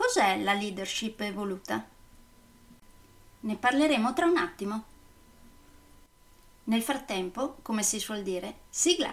Cos'è la leadership evoluta? Ne parleremo tra un attimo. Nel frattempo, come si suol dire, sigla!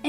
è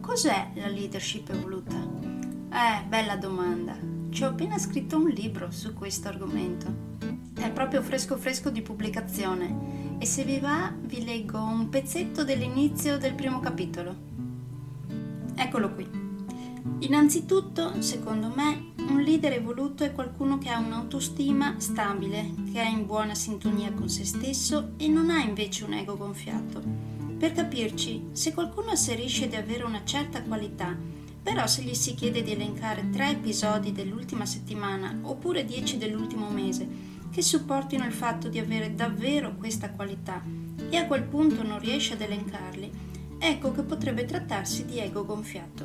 cos'è la leadership evoluta? Bella domanda. Ci ho appena scritto un libro su questo argomento. È proprio fresco di pubblicazione e se vi va vi leggo un pezzetto dell'inizio del primo capitolo. Eccolo qui. Innanzitutto, secondo me, un leader evoluto è qualcuno che ha un'autostima stabile, che è in buona sintonia con se stesso e non ha invece un ego gonfiato. Per capirci, se qualcuno asserisce di avere una certa qualità, però se gli si chiede di elencare 3 episodi dell'ultima settimana oppure 10 dell'ultimo mese che supportino il fatto di avere davvero questa qualità e a quel punto non riesce ad elencarli, ecco che potrebbe trattarsi di ego gonfiato.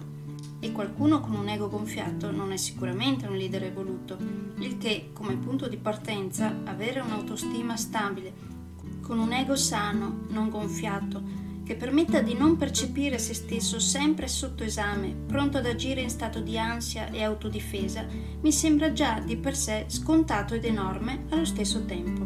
E qualcuno con un ego gonfiato non è sicuramente un leader evoluto, il che, come punto di partenza, avere un'autostima stabile, con un ego sano, non gonfiato, che permetta di non percepire se stesso sempre sotto esame, pronto ad agire in stato di ansia e autodifesa, mi sembra già di per sé scontato ed enorme allo stesso tempo.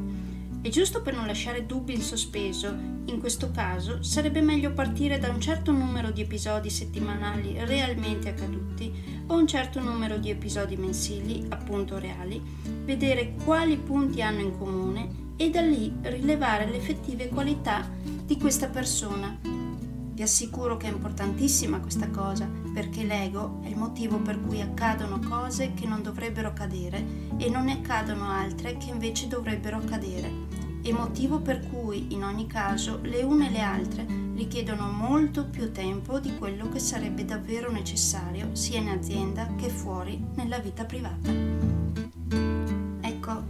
E giusto per non lasciare dubbi in sospeso, in questo caso sarebbe meglio partire da un certo numero di episodi settimanali realmente accaduti o un certo numero di episodi mensili, appunto reali, vedere quali punti hanno in comune e da lì rilevare le effettive qualità di questa persona. Vi assicuro che è importantissima questa cosa, perché l'ego è il motivo per cui accadono cose che non dovrebbero accadere e non ne accadono altre che invece dovrebbero accadere, e motivo per cui in ogni caso le une e le altre richiedono molto più tempo di quello che sarebbe davvero necessario sia in azienda che fuori nella vita privata.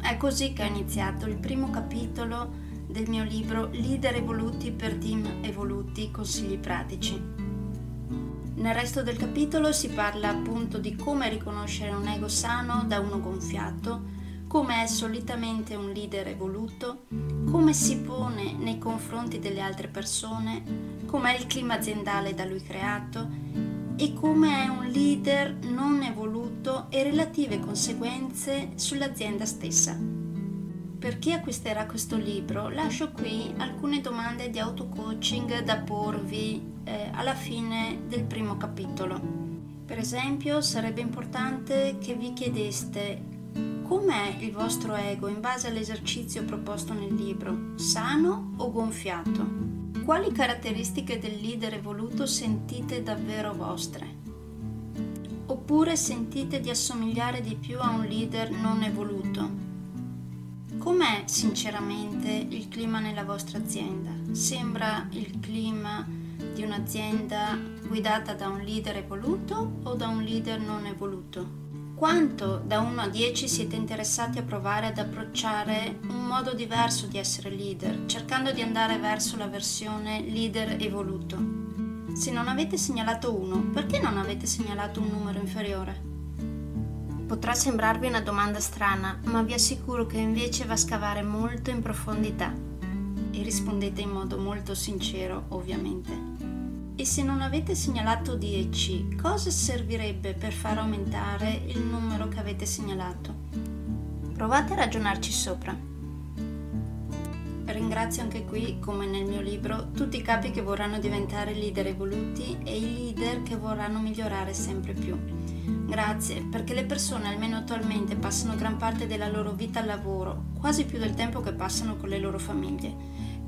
È così che è iniziato il primo capitolo del mio libro Leader Evoluti per Team Evoluti Consigli Pratici. Nel resto del capitolo si parla appunto di come riconoscere un ego sano da uno gonfiato, come è solitamente un leader evoluto, come si pone nei confronti delle altre persone, com'è il clima aziendale da lui creato e come è un leader non evoluto e relative conseguenze sull'azienda stessa. Per chi acquisterà questo libro lascio qui alcune domande di auto-coaching da porvi alla fine del primo capitolo. Per esempio, sarebbe importante che vi chiedeste: com'è il vostro ego in base all'esercizio proposto nel libro? Sano o gonfiato? Quali caratteristiche del leader evoluto sentite davvero vostre? Oppure sentite di assomigliare di più a un leader non evoluto? Com'è sinceramente il clima nella vostra azienda? Sembra il clima di un'azienda guidata da un leader evoluto o da un leader non evoluto? Quanto da 1 a 10 siete interessati a provare ad approcciare un modo diverso di essere leader, cercando di andare verso la versione leader evoluto? Se non avete segnalato uno, perché non avete segnalato un numero inferiore? Potrà sembrarvi una domanda strana, ma vi assicuro che invece va a scavare molto in profondità. E rispondete in modo molto sincero, ovviamente. E se non avete segnalato 10, cosa servirebbe per far aumentare il numero che avete segnalato? Provate a ragionarci sopra. Ringrazio anche qui, come nel mio libro, tutti i capi che vorranno diventare leader evoluti e i leader che vorranno migliorare sempre più. Grazie, perché le persone, almeno attualmente, passano gran parte della loro vita al lavoro, quasi più del tempo che passano con le loro famiglie.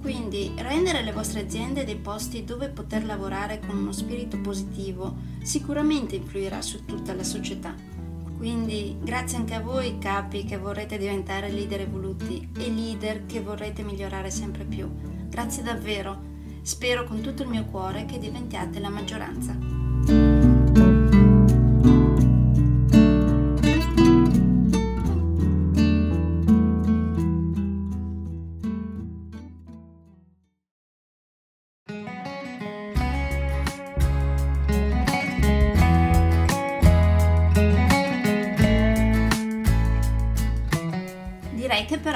Quindi, rendere le vostre aziende dei posti dove poter lavorare con uno spirito positivo sicuramente influirà su tutta la società. Quindi, grazie anche a voi, capi, che vorrete diventare leader evoluti e leader che vorrete migliorare sempre più. Grazie davvero. Spero con tutto il mio cuore che diventiate la maggioranza. Direi che per